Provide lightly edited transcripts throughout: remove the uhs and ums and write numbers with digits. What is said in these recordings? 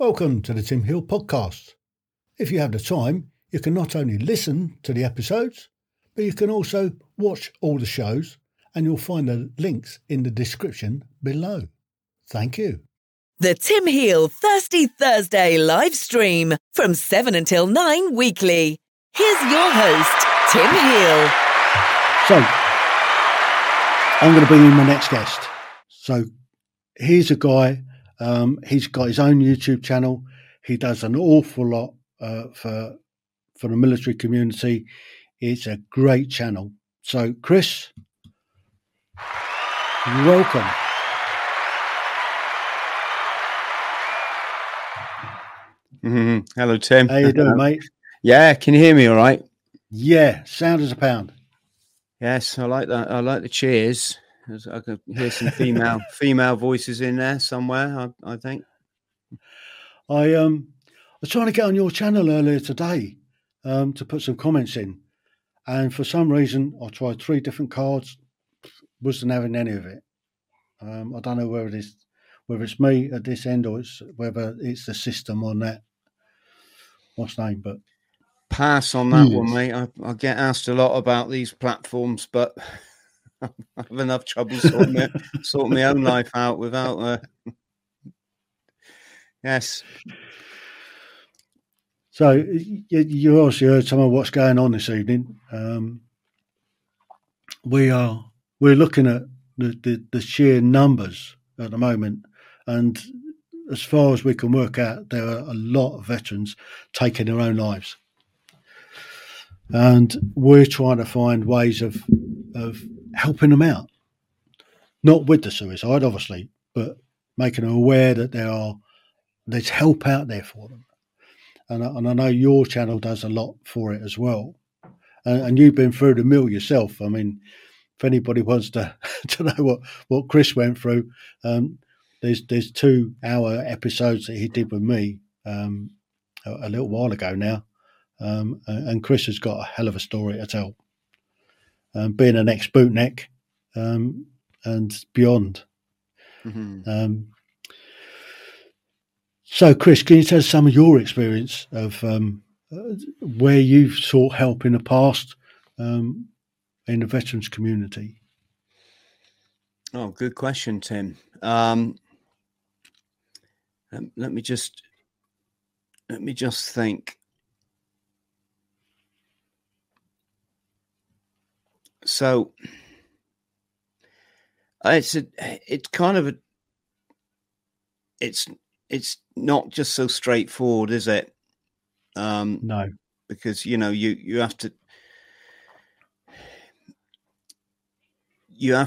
Welcome to the Tim Hill podcast. If you have the time, you can not only listen to the episodes, but you can also watch all the shows, and you'll find the links in the description below. Thank you. The Tim Hill Thirsty Thursday live stream from 7 until 9 weekly. Here's your host, Tim Hill. So, I'm going to bring in my next guest. So, he's a guy... he's got his own YouTube channel. He does an awful lot for the military community. It's a great channel. So, Chris, welcome. Mm-hmm. Hello, Tim. How you doing, mate? Yeah, can you hear me all right? Yeah, sound as a pound. Yes, I like that. I like the cheers. I could hear some female voices in there somewhere. I think. I was trying to get on your channel earlier today to put some comments in, and for some reason I tried 3 different cards, wasn't having any of it. I don't know whether it's me at this end or it's whether it's the system on that. What's name? But pass on that one, mate. I get asked a lot about these platforms, but. I have enough trouble sorting my own life out without... Yes. So you also heard some of what's going on this evening. We're looking at the sheer numbers at the moment, and as far as we can work out, there are a lot of veterans taking their own lives. And we're trying to find ways of helping them out, not with the suicide obviously, but making them aware that there's help out there for them. And I know your channel does a lot for it as well, and you've been through the mill yourself. I mean, if anybody wants to know what Chris went through, there's 2-hour episodes that he did with me a little while ago now, and Chris has got a hell of a story to tell. Being an ex-bootneck and beyond. Mm-hmm. So, Chris, can you tell us some of your experience of where you've sought help in the past in the veterans community? Oh, good question, Tim. Let me just think. So it's not just so straightforward, is it? No, because you have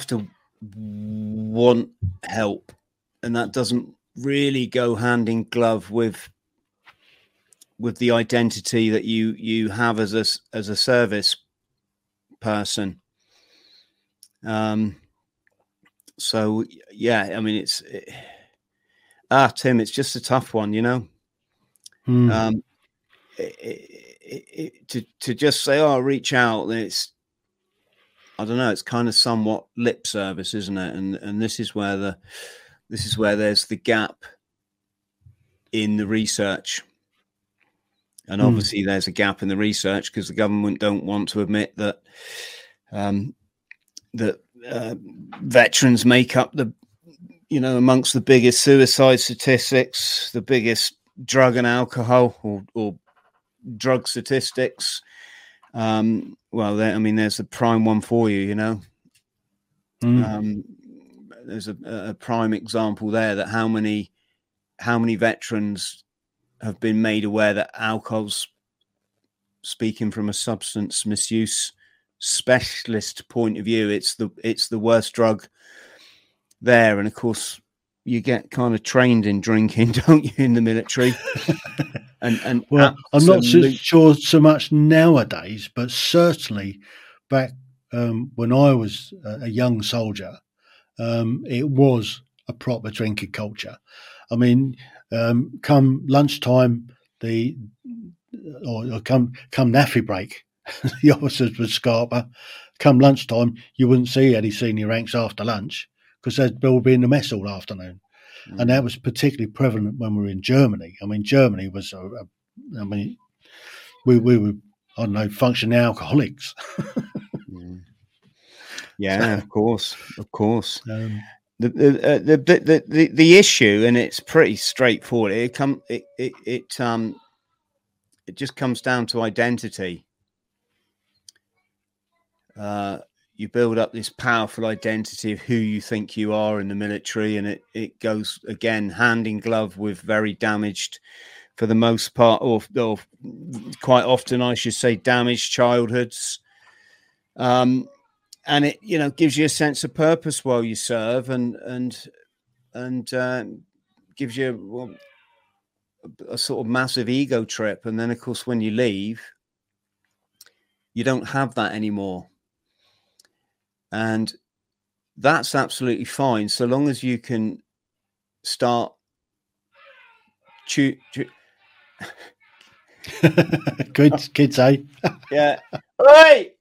to want help, and that doesn't really go hand in glove with the identity that you have as a service person. So yeah, I mean, Tim, it's just a tough one, you know. Mm. To just say, oh, reach out. It's, I don't know. It's kind of somewhat lip service, isn't it? And this is where there's the gap in the research, and obviously there's a gap in the research because the government don't want to admit that. That veterans make up amongst the biggest suicide statistics, the biggest drug and alcohol or drug statistics. Well, I mean, there's the prime one for you, you know. Mm. There's a prime example there that how many veterans have been made aware that alcohol's, speaking from a substance misuse specialist point of view, it's the worst drug there. And of course you get kind of trained in drinking, don't you, in the military? and well, absolutely... I'm not sure so much nowadays, but certainly back when I was a young soldier, it was a proper drinking culture. I mean, come lunchtime, come naffy break, the officers would scarper. Come lunchtime, you wouldn't see any senior ranks after lunch because they'd all be in the mess all afternoon. And that was particularly prevalent when we were in Germany. I mean, Germany was, we were, I don't know, functioning alcoholics. Yeah, so, of course. The issue, and it's pretty straightforward. It just comes down to identity. You build up this powerful identity of who you think you are in the military, and it goes again hand in glove with very damaged, for the most part, or quite often, I should say, damaged childhoods. And it, you know, gives you a sense of purpose while you serve, and gives you a sort of massive ego trip. And then, of course, when you leave, you don't have that anymore. And that's absolutely fine, so long as you can start good kids, eh? Yeah. All right.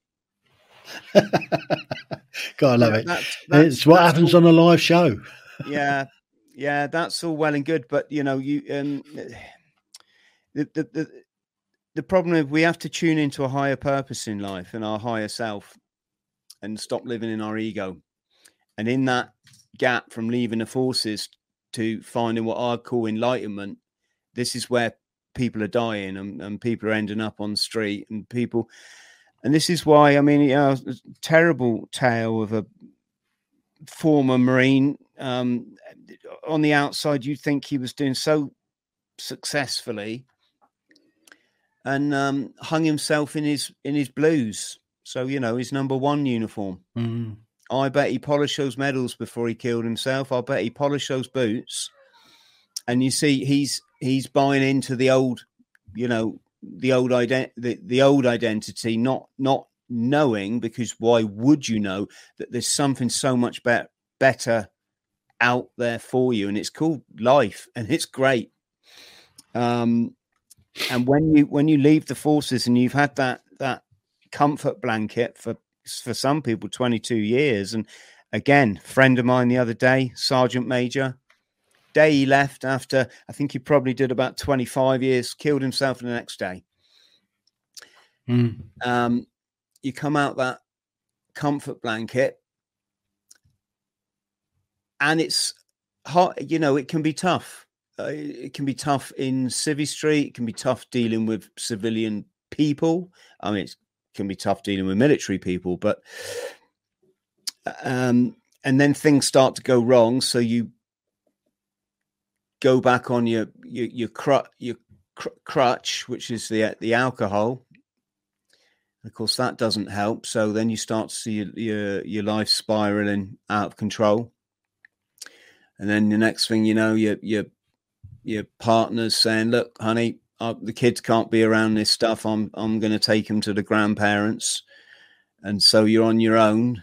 God, I love it. It's what happens on a live show. yeah, that's all well and good, but you know, you the problem is we have to tune into a higher purpose in life and our higher self, and stop living in our ego. And in that gap from leaving the forces to finding what I call enlightenment, this is where people are dying and people are ending up on the street and people. And this is why, I mean, you know, a terrible tale of a former Marine. On the outside, you'd think he was doing so successfully, and hung himself in his blues. So, you know, his number one uniform. Mm-hmm. I bet he polished those medals before he killed himself. I bet he polished those boots. And you see, he's buying into the old, you know, the old identity, not knowing, because why would you know that there's something so much better out there for you? And it's called life, and it's great. And when you leave the forces and you've had that comfort blanket for some people 22 years, and again, friend of mine the other day, sergeant major, day he left after, I think he probably did about 25 years, killed himself the next day. You come out that comfort blanket and it's hot, you know, it can be tough. It can be tough in civvy, it can be tough dealing with civilian people. I mean, it's can be tough dealing with military people, but and then things start to go wrong, so you go back on your crutch, which is the alcohol. Of course, that doesn't help. So then you start to see your life spiraling out of control, and then the next thing you know, your partner's saying, "Look, honey, the kids can't be around this stuff. I'm going to take them to the grandparents." And so you're on your own.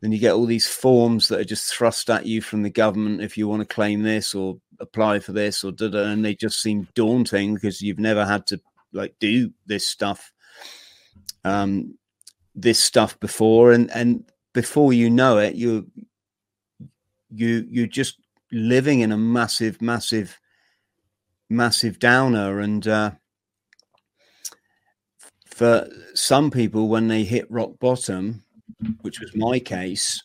Then you get all these forms that are just thrust at you from the government if you want to claim this or apply for this or da-da, and they just seem daunting because you've never had to like do this stuff before. And before you know it, you're just living in a massive downer. And for some people, when they hit rock bottom, which was my case,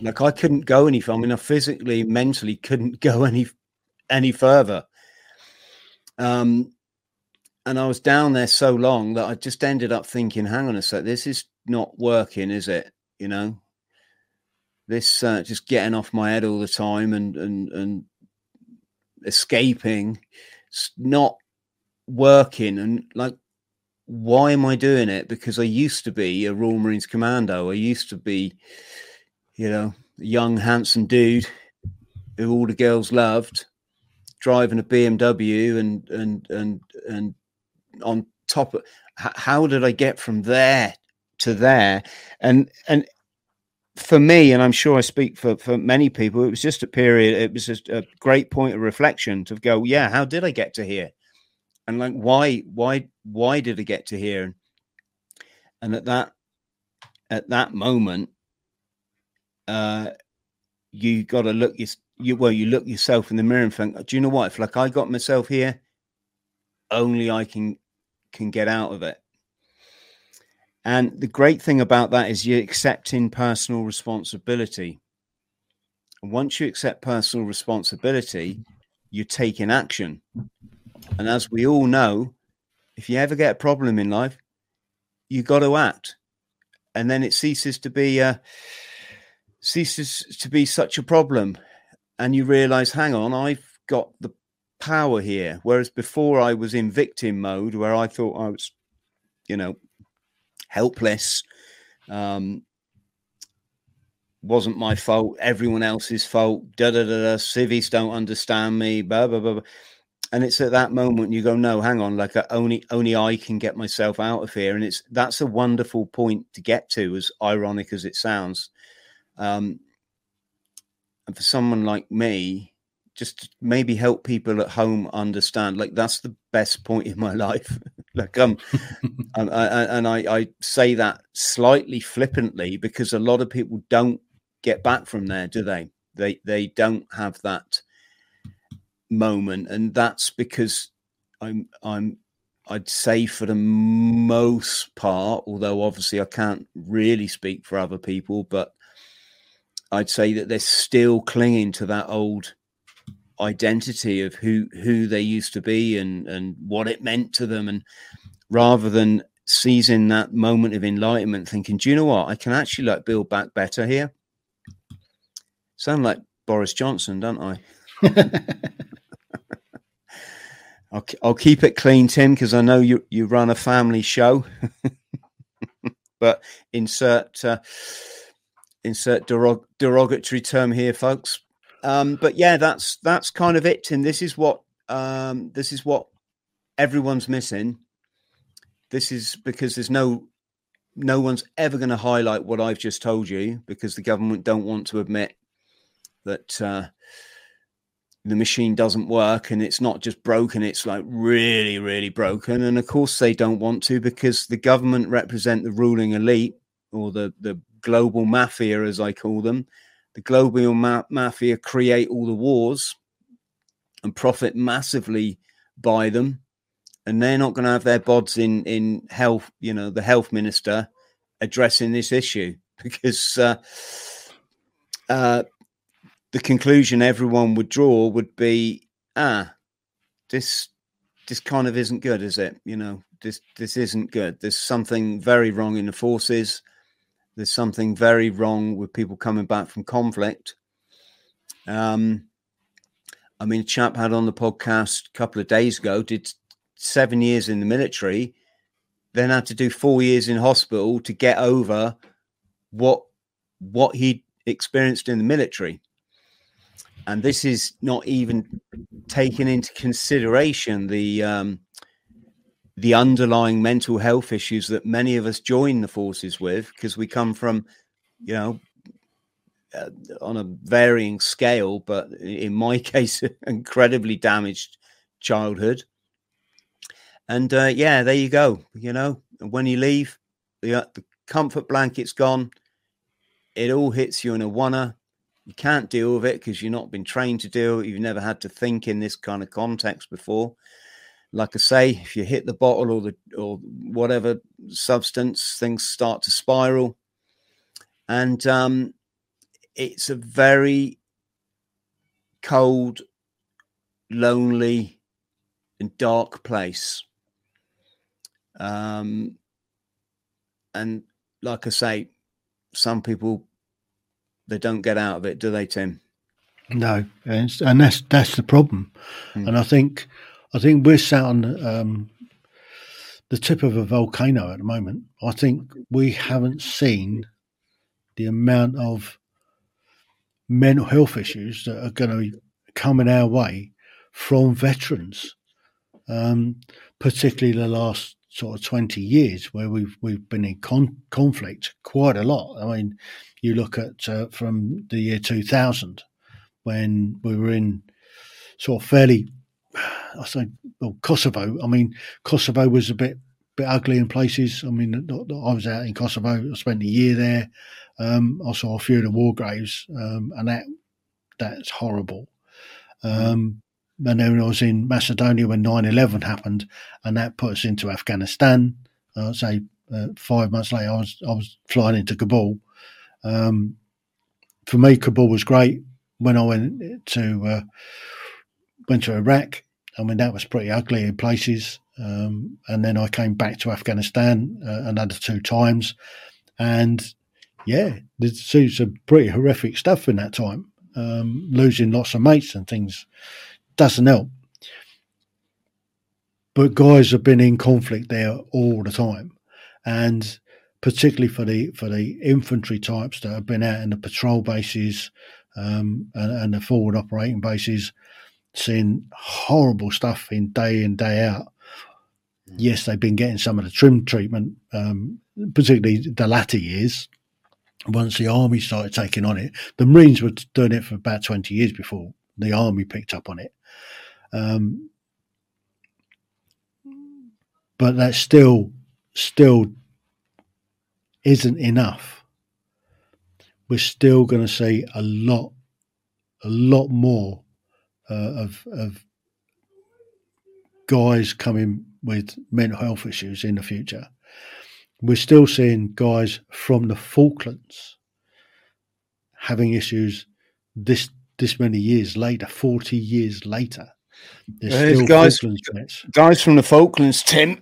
like I couldn't go any further. I mean, I physically, mentally couldn't go any further. And I was down there so long that I just ended up thinking, hang on a sec, this is not working, is it? You know, this just getting off my head all the time and escaping, it's not working. And like, why am I doing it? Because I used to be a Royal Marines commando. I used to be, you know, a young handsome dude who all the girls loved, driving a BMW and on top of, how did I get from there to there? And for me, and I'm sure I speak for many people, it was just a period. It was just a great point of reflection to go, yeah, how did I get to here? And like, why did I get to here? And at that moment, you got to look you look yourself in the mirror and think, do you know what? If like I got myself here, only I can get out of it. And the great thing about that is you're accepting personal responsibility. And once you accept personal responsibility, you're taking action. And as we all know, if you ever get a problem in life, you got to act. And then it ceases to be such a problem. And you realize, hang on, I've got the power here. Whereas before I was in victim mode where I thought I was, helpless. Wasn't my fault. Everyone else's fault. Civvies don't understand me. Blah, blah, blah, blah. And it's at that moment you go, no, hang on, like only I can get myself out of here. And that's a wonderful point to get to, as ironic as it sounds. And for someone like me, just to maybe help people at home understand, like that's the best point in my life. Like I say that slightly flippantly because a lot of people don't get back from there, do they? They don't have that moment, and that's because I'd say for the most part, although obviously I can't really speak for other people, but I'd say that they're still clinging to that old identity of who they used to be and what it meant to them, and rather than seizing that moment of enlightenment thinking, do you know what, I can actually like build back better here. Sound like Boris Johnson, don't I? I'll keep it clean, Tim, because I know you run a family show. But insert derogatory term here, folks. But yeah, that's kind of it, Tim. This is what everyone's missing. This is because there's no one's ever going to highlight what I've just told you, because the government don't want to admit that. The machine doesn't work, and it's not just broken, it's like really, really broken. And of course they don't want to, because the government represent the ruling elite, or the global mafia, as I call them. The global mafia create all the wars and profit massively by them. And they're not going to have their bods in health, the health minister addressing this issue, because, the conclusion everyone would draw would be, this kind of isn't good, is it? This isn't good. There's something very wrong in the forces. There's something very wrong with people coming back from conflict. I mean, a chap had on the podcast a couple of days ago, did 7 years in the military, then had to do 4 years in hospital to get over what he experienced in the military. And this is not even taking into consideration the underlying mental health issues that many of us join the forces with, because we come from, on a varying scale, but in my case, incredibly damaged childhood. And yeah, there you go. When you leave, the comfort blanket's gone. It all hits you in a oneer. You can't deal with it because you've not been trained to deal with it. You've never had to think in this kind of context before. Like I say, if you hit the bottle or whatever substance, things start to spiral. And it's a very cold, lonely, and dark place. And like I say, some people, they don't get out of it, do they, Tim? No, and that's the problem. Mm. And I think we're sat on the tip of a volcano at the moment. I think we haven't seen the amount of mental health issues that are going to be coming our way from veterans, particularly the last sort of 20 years where we've been in conflict quite a lot. I mean, you look at from the year 2000 when we were in sort of Kosovo. I mean, Kosovo was a bit ugly in places. I mean, I was out in Kosovo. I spent a year there. I saw a few of the war graves, and that that's horrible. And then I was in Macedonia when 9/11 happened, and that put us into Afghanistan. I'd say 5 months later, I was flying into Kabul. For me, Kabul was great. When I went to Iraq, I mean, that was pretty ugly in places. And then I came back to Afghanistan another two times. And, yeah, there's some pretty horrific stuff in that time. Losing lots of mates and things doesn't help. But guys have been in conflict there all the time. And particularly for the infantry types that have been out in the patrol bases and the forward operating bases, seeing horrible stuff in, day out. Yes, they've been getting some of the trim treatment, particularly the latter years. Once the army started taking on it, the Marines were doing it for about 20 years before the army picked up on it. But that still isn't enough. We're still going to see a lot more of guys coming with mental health issues in the future. We're still seeing guys from the Falklands having issues this many years later, 40 years later. There's still guys from the Falklands, Tim.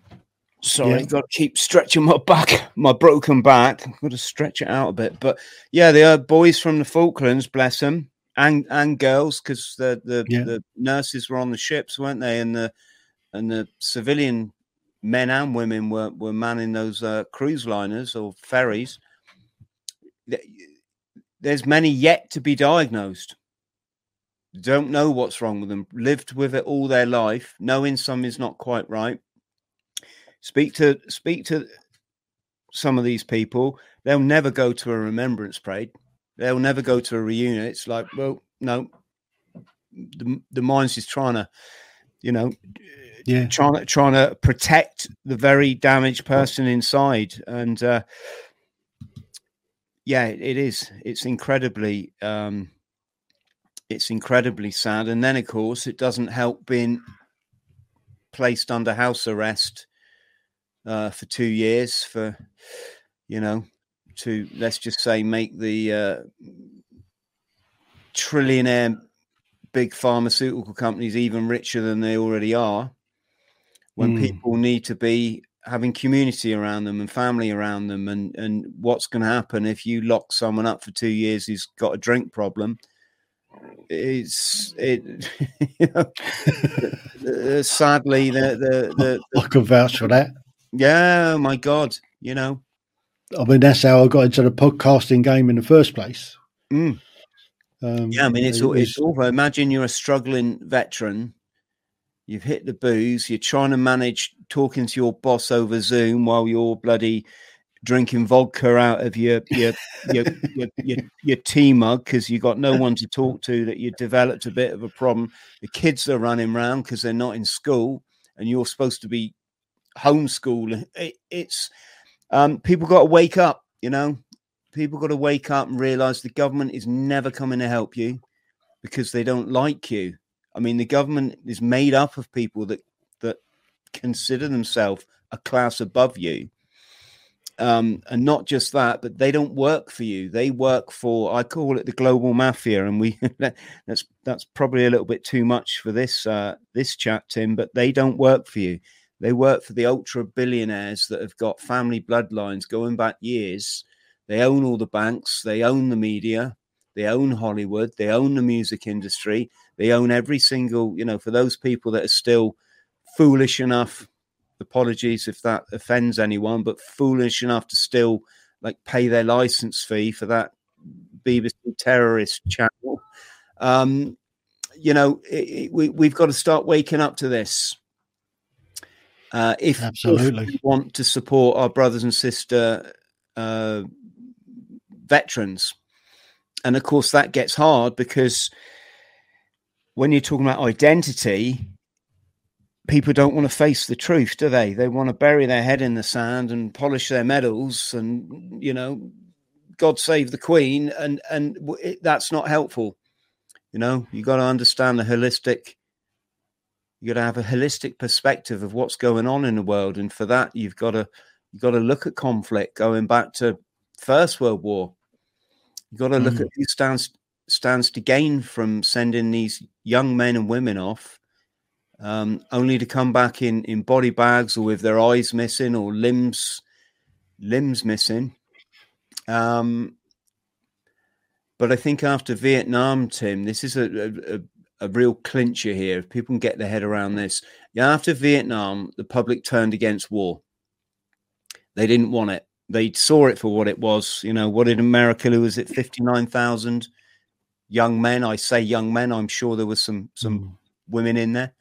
Sorry, yeah. Got to keep stretching my back, my broken back. I've got to stretch it out a bit. But, yeah, they are boys from the Falklands, bless them, and girls, because the nurses were on the ships, weren't they? And the civilian men and women were manning those cruise liners or ferries. There's many yet to be diagnosed. Don't know what's wrong with them. Lived with it all their life. Knowing some is not quite right. Speak to some of these people. They'll never go to a remembrance parade. They'll never go to a reunion. It's like, well, no. The minds is trying to, trying to protect the very damaged person inside. And it is. It's incredibly sad. And then, of course, it doesn't help being placed under house arrest for 2 years for, to, let's just say, make the trillionaire big pharmaceutical companies even richer than they already are, when people need to be having community around them and family around them. And what's going to happen if you lock someone up for 2 years who's got a drink problem? Sadly, the I can vouch for that. Yeah, my God, I mean, that's how I got into the podcasting game in the first place. I mean, it's awful. Imagine you're a struggling veteran. You've hit the booze. You're trying to manage talking to your boss over Zoom while you're bloody drinking vodka out of your tea mug because you got no one to talk to. That you developed a bit of a problem. The kids are running around because they're not in school, and you're supposed to be homeschooling. It's people got to wake up. People got to wake up and realize the government is never coming to help you because they don't like you. I mean, the government is made up of people that consider themselves a class above you. And not just that, but they don't work for you. They work for, I call it the global mafia. And that's probably a little bit too much for this chat, Tim, but they don't work for you. They work for the ultra billionaires that have got family bloodlines going back years. They own all the banks. They own the media. They own Hollywood. They own the music industry. They own every single, for those people that are still foolish enough, apologies if that offends anyone, but foolish enough to still pay their license fee for that BBC terrorist channel. We've got to start waking up to this. If we want to support our brothers and sister veterans. And of course that gets hard because when you're talking about identity, people don't want to face the truth, do they? They want to bury their head in the sand and polish their medals and God save the Queen. And that's not helpful. You know, you got to understand the holistic. You got to have a holistic perspective of what's going on in the world, and for that, you've got to look at conflict going back to First World War. You've got to look at who stands to gain from sending these young men and women off, only to come back in body bags or with their eyes missing or limbs missing. But I think after Vietnam, Tim, this is a real clincher here. If people can get their head around this, after Vietnam, the public turned against war. They didn't want it. They saw it for what it was. You know, what in America was it? 59,000 young men. I say young men. I'm sure there was some women in there.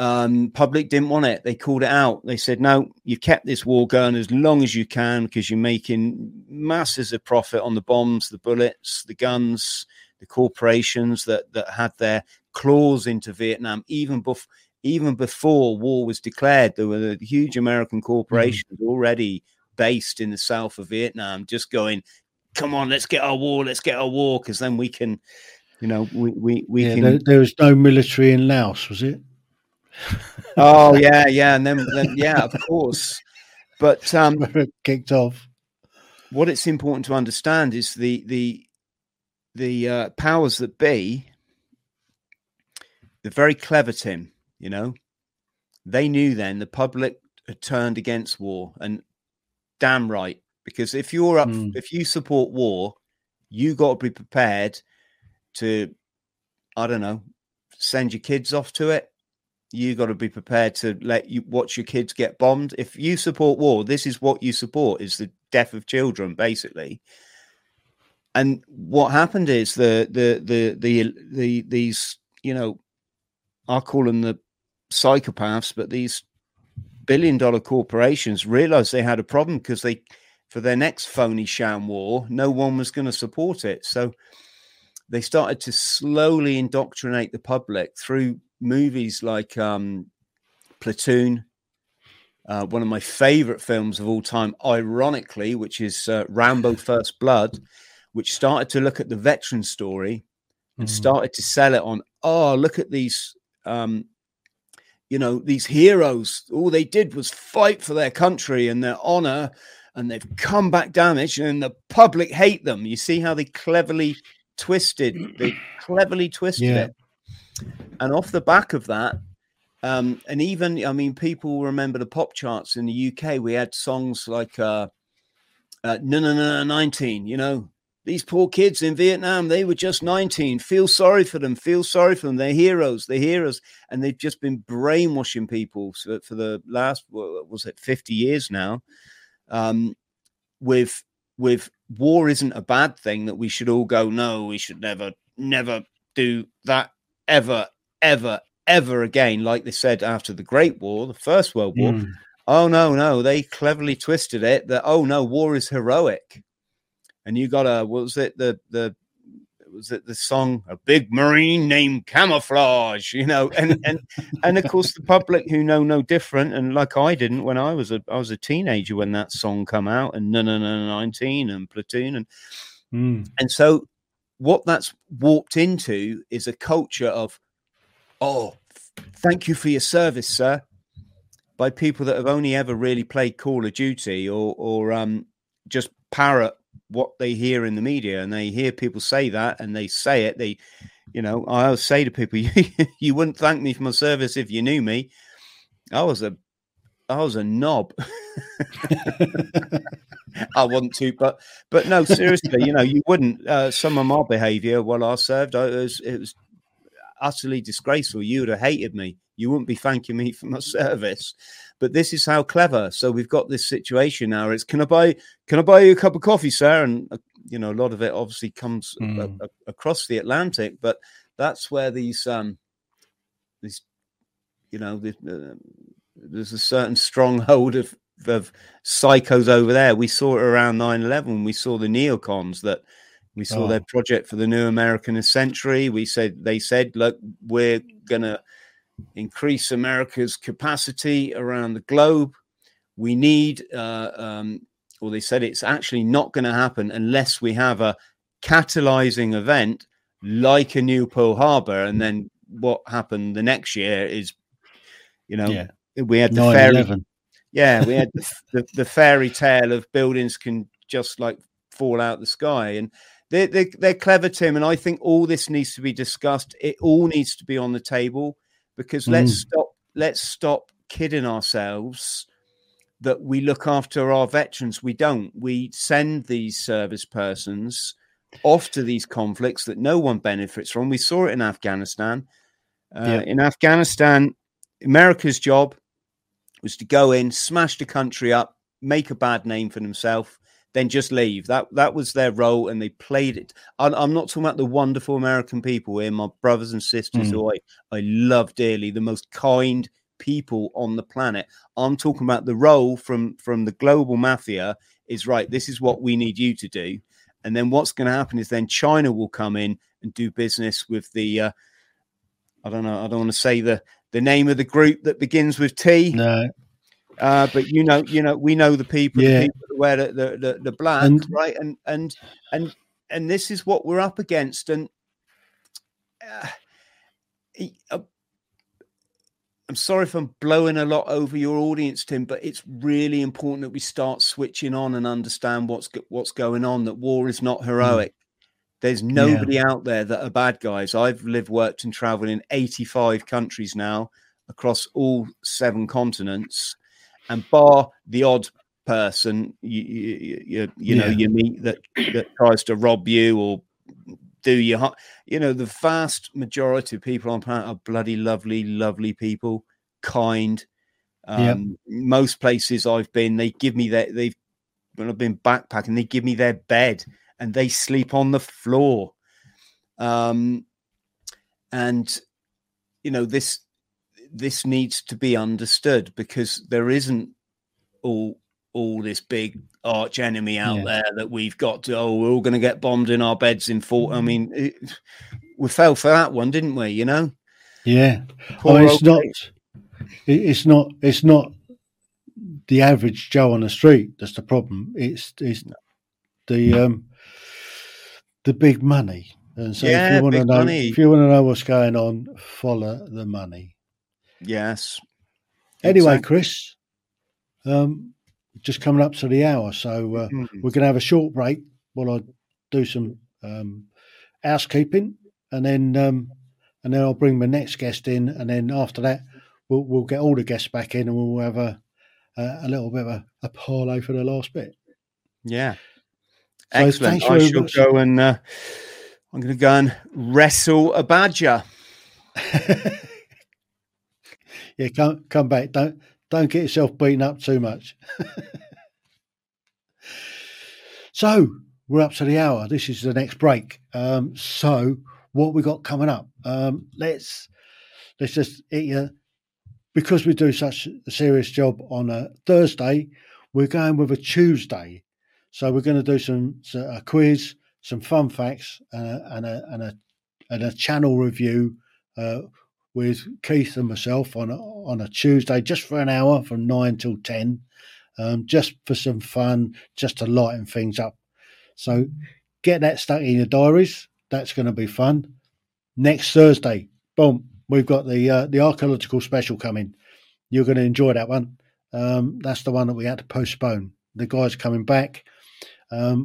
Public didn't want it. They called it out. They said, no, you've kept this war going as long as you can because you're making masses of profit on the bombs, the bullets, the guns, the corporations that had their claws into Vietnam. Even before war was declared, there were huge American corporations already based in the south of Vietnam, just going, come on, let's get our war, because then we can, you know, we can. There was no military in Laos, was it? Oh yeah, and then yeah, of course. But kicked off. What it's important to understand is the powers that be. They're very clever, Tim. You know, they knew then the public had turned against war, and damn right, because if you're up, if you support war, you got to be prepared to, I don't know, send your kids off to it. You got to be prepared to watch your kids get bombed. If you support war, this is what you support, is the death of children, basically. And what happened is these, you know, I'll call them the psychopaths, but these billion-dollar corporations realized they had a problem because for their next phony sham war, no one was going to support it. So they started to slowly indoctrinate the public through movies like Platoon, one of my favorite films of all time, ironically, which is Rambo First Blood, which started to look at the veteran story and started to sell it on, look at these, you know, these heroes. All they did was fight for their country and their honor, and they've come back damaged, and the public hate them. You see how they cleverly twisted it. And off the back of that, and even, I mean, people remember the pop charts in the UK. We had songs like No, No, No, 19, you know, these poor kids in Vietnam, they were just 19. Feel sorry for them. They're heroes. And they've just been brainwashing people for the last, 50 years now, with war isn't a bad thing, that we should all go, no, we should never do that. Ever again, like they said after the Great War, the First World War. Oh, no, they cleverly twisted it that, oh, no, war is heroic. And you got the song, A Big Marine Named Camouflage, you know, and of course the public who know no different, and like I didn't when I was a teenager when that song come out, and No, 19 and Platoon and so what that's warped into is a culture of, oh, thank you for your service, sir, by people that have only ever really played Call of Duty or just parrot what they hear in the media. And they hear people say that and they say it. They, you know, I always say to people, you wouldn't thank me for my service if you knew me. I was a knob. I want to, but no, seriously, you know, you wouldn't. Some of my behaviour while I served, it was utterly disgraceful. You would have hated me. You wouldn't be thanking me for my service. But this is how clever. So we've got this situation now. It's can I buy you a cup of coffee, sir? And you know, a lot of it obviously comes across the Atlantic. But that's where these, you know, there's a certain stronghold of psychos over there. We saw it around 9/11. We saw the neocons that we saw their project for the new American century. They said, look, we're going to increase America's capacity around the globe. We need, or they said it's actually not going to happen unless we have a catalyzing event like a new Pearl Harbor. And then what happened the next year is, you know, we had the 9/11. We had the fairy tale of buildings can just like fall out the sky. And they're clever, Tim. And I think all this needs to be discussed. It all needs to be on the table, because let's stop kidding ourselves that we look after our veterans. We don't. We send these service persons off to these conflicts that no one benefits from. We saw it in Afghanistan. In Afghanistan, America's job was to go in, smash the country up, make a bad name for themselves, then just leave. That was their role, and they played it. I'm not talking about the wonderful American people here, my brothers and sisters who I love dearly, the most kind people on the planet. I'm talking about the role from the global mafia is, right, this is what we need you to do. And then what's going to happen is then China will come in and do business with the I don't want to say the name of the group that begins with T. No. But you know, we know the people, the people that wear the black, right? And this is what we're up against. And I'm sorry if I'm blowing a lot over your audience, Tim, but it's really important that we start switching on and understand what's going on, that war is not heroic. There's nobody out there that are bad guys. I've lived, worked and traveled in 85 countries now across all 7 continents, and bar the odd person, you know, you meet that tries to rob you or do your, you know, the vast majority of people on planet are bloody lovely people, kind. Most places I've been, they give me when I've been backpacking, they give me their bed and they sleep on the floor. And you know, this needs to be understood, because there isn't all this big arch enemy out there that we've got to, we're all going to get bombed in our beds in Fort. I mean, we fell for that one, didn't we? You know? Yeah. It's not the average Joe on the street. That's the problem. It's the big money. And so if you want to know what's going on, follow the money. Yes. Anyway, exactly. Chris, just coming up to the hour, so we're going to have a short break while I do some housekeeping, and then I'll bring my next guest in, and then after that, we'll get all the guests back in, and we'll have a little bit of a parlay for the last bit. Yeah, so excellent. I shall go and I'm going to go and wrestle a badger. Yeah, come back. Don't get yourself beaten up too much. So we're up to the hour. This is the next break. So what we got coming up? Let's just because we do such a serious job on a Thursday, we're going with a Tuesday. So we're going to do a quiz, some fun facts, and a channel review. With Keith and myself on a Tuesday, just for an hour from 9 till 10, just for some fun, just to lighten things up. So get that stuck in your diaries. That's going to be fun. Next Thursday, boom, we've got the archaeological special coming. You're going to enjoy that one. That's the one that we had to postpone. The guy's coming back. We're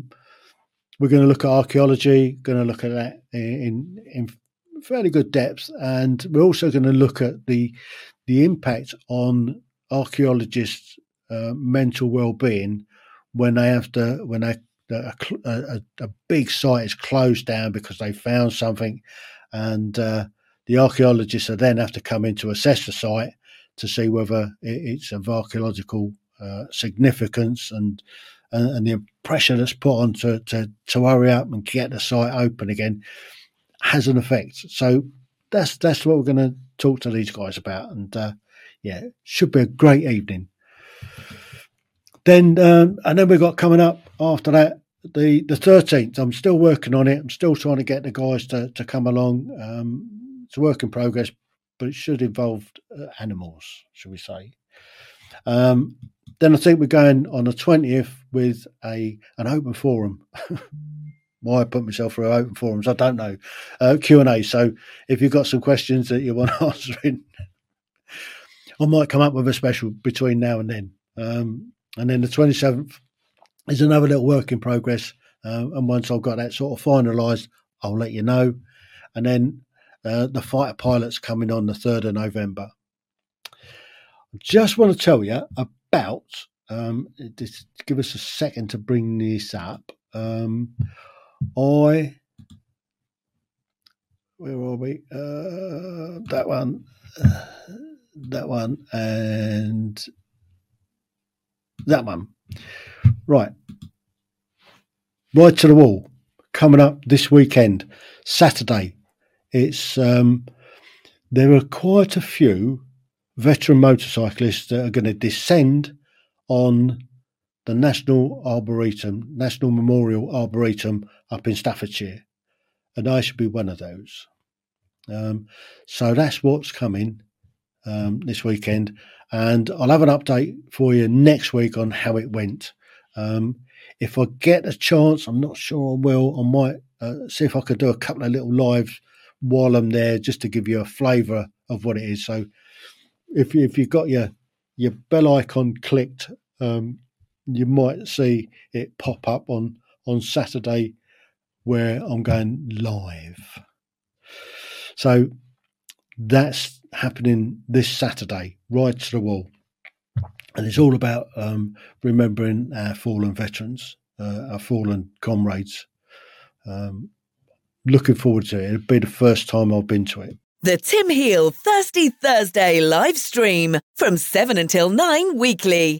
going to look at archaeology. Going to look at that in fairly good depth, and we're also going to look at the impact on archaeologists' mental well-being when they have to when a big site is closed down because they found something, and the archaeologists are then have to come in to assess the site to see whether it's of archaeological significance and the pressure that's put on to hurry up and get the site open again has an effect. So that's what we're going to talk to these guys about, and should be a great evening. Then and then we've got coming up after that the 13th. I'm still working on it. I'm still trying to get the guys to come along. It's a work in progress, but it should involve animals, shall we say. Then I think we're going on the 20th with an open forum. why I put myself through open forums. I don't know. Q&A. So if you've got some questions that you want answering, I might come up with a special between now and then. And then the 27th is another little work in progress. And once I've got that sort of finalised, I'll let you know. And then the fighter pilot's coming on the 3rd of November. I just want to tell you about, just give us a second to bring this up. Where are we? That one, and that one. Right. Ride to the Wall, coming up this weekend, Saturday. It's there are quite a few veteran motorcyclists that are going to descend on the National Memorial Arboretum up in Staffordshire, and I should be one of those. So that's what's coming this weekend, and I'll have an update for you next week on how it went. If I get a chance, I'm not sure I will. I might see if I could do a couple of little lives while I'm there, just to give you a flavour of what it is. So if you've got your bell icon clicked, you might see it pop up on Saturday where I'm going live. So that's happening this Saturday, Ride to the Wall. And it's all about remembering our fallen veterans, our fallen comrades. Looking forward to it. It'll be the first time I've been to it. The Tim Hill Thirsty Thursday live stream from 7 until 9 weekly.